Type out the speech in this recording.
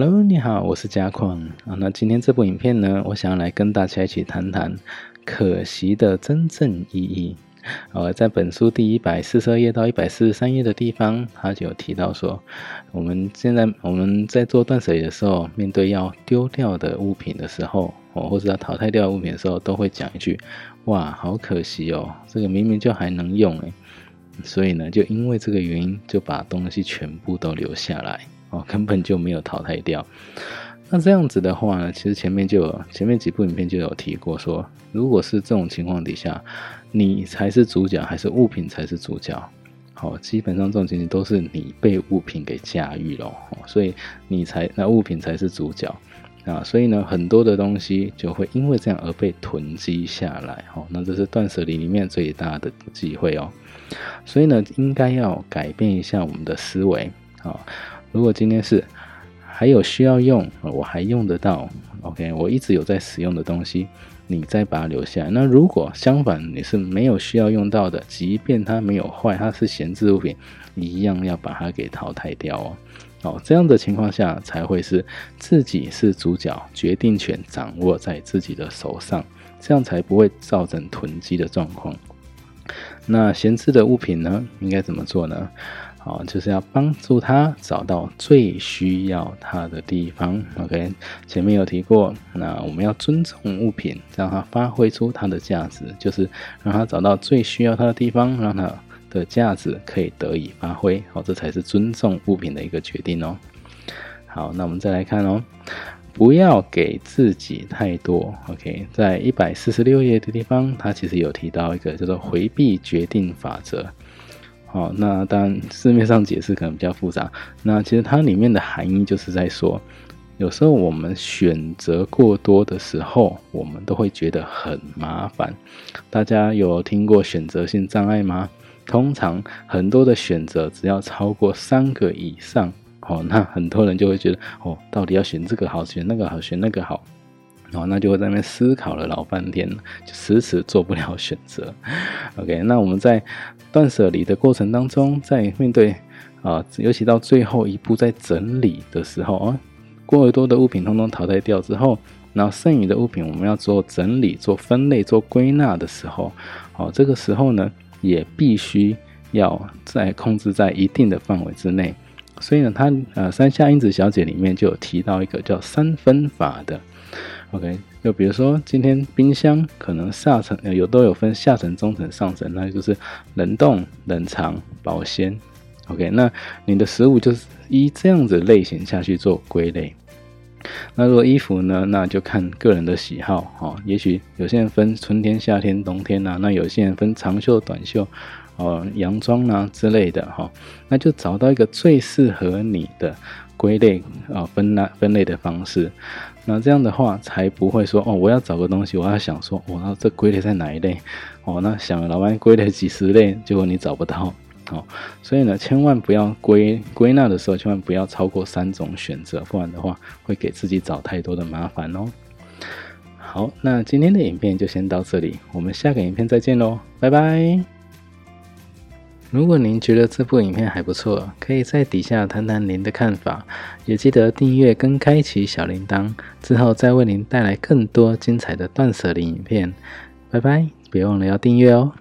Hello， 你好，我是嘉矿啊。那今天这部影片呢，我想要来跟大家一起谈谈可惜的真正意义。在本书第142页到143页的地方，他就有提到说，我们在做断舍离的时候，面对要丢掉的物品的时候，或者要淘汰掉的物品的时候，都会讲一句：哇，好可惜哦，这个明明就还能用诶。所以呢，就因为这个原因，就把东西全部都留下来。根本就没有淘汰掉。那这样子的话呢，其实前面几部影片就有提过说，如果是这种情况底下，你才是主角还是物品才是主角？基本上这种情形都是你被物品给驾驭了，所以那物品才是主角。所以呢，很多的东西就会因为这样而被囤积下来。那这是断舍离里面最大的机会哦。所以呢，应该要改变一下我们的思维。如果今天是还有需要用，我还用得到 ，OK， 我一直有在使用的东西，你再把它留下来。那如果相反你是没有需要用到的，即便它没有坏，它是闲置物品，一样要把它给淘汰掉哦。这样的情况下才会是自己是主角，决定权掌握在自己的手上，这样才不会造成囤积的状况。那闲置的物品呢，应该怎么做呢？就是要帮助他找到最需要他的地方 ，OK。前面有提过，那我们要尊重物品，让它发挥出它的价值，就是让它找到最需要它的地方，让它的价值可以得以发挥。这才是尊重物品的一个决定哦。好，那我们再来看哦，不要给自己太多 ，OK。在146页的地方，它其实有提到一个叫做回避决定法则。那当然市面上解释可能比较复杂，那其实它里面的含义就是在说，有时候我们选择过多的时候，我们都会觉得很麻烦。大家有听过选择性障碍吗？通常很多的选择只要超过3个以上，那很多人就会觉得到底要选这个好，选那个好，选那个好，那就会在那边思考了老半天，就迟迟做不了选择 ，OK。那我们在断舍离的过程当中，在面对尤其到最后一步在整理的时候过多的物品通通淘汰掉之后，然后剩余的物品我们要做整理、做分类、做归纳的时候，这个时候呢，也必须要在控制在一定的范围之内。所以呢，他山下英子小姐里面就有提到一个叫3分法的。OK， 就比如说今天冰箱可能下层都有分下层、中层、上层，那就是冷冻、冷藏、保鲜。OK， 那你的食物就是依这样子类型下去做归类。那如果衣服呢，那就看个人的喜好也许有些人分春天、夏天、冬天啊，那有些人分长袖、短袖。洋装啊之类的那就找到一个最适合你的归类分类的方式。那这样的话才不会说我要找个东西，我要想说那这归类在哪一类那想了老板归类几十类，结果你找不到所以呢，千万不要归纳的时候千万不要超过3种选择，不然的话会给自己找太多的麻烦哦。好，那今天的影片就先到这里，我们下个影片再见咯，拜拜。如果您觉得这部影片还不错，可以在底下谈谈您的看法，也记得订阅跟开启小铃铛，之后再为您带来更多精彩的断舍离影片。拜拜，别忘了要订阅哦。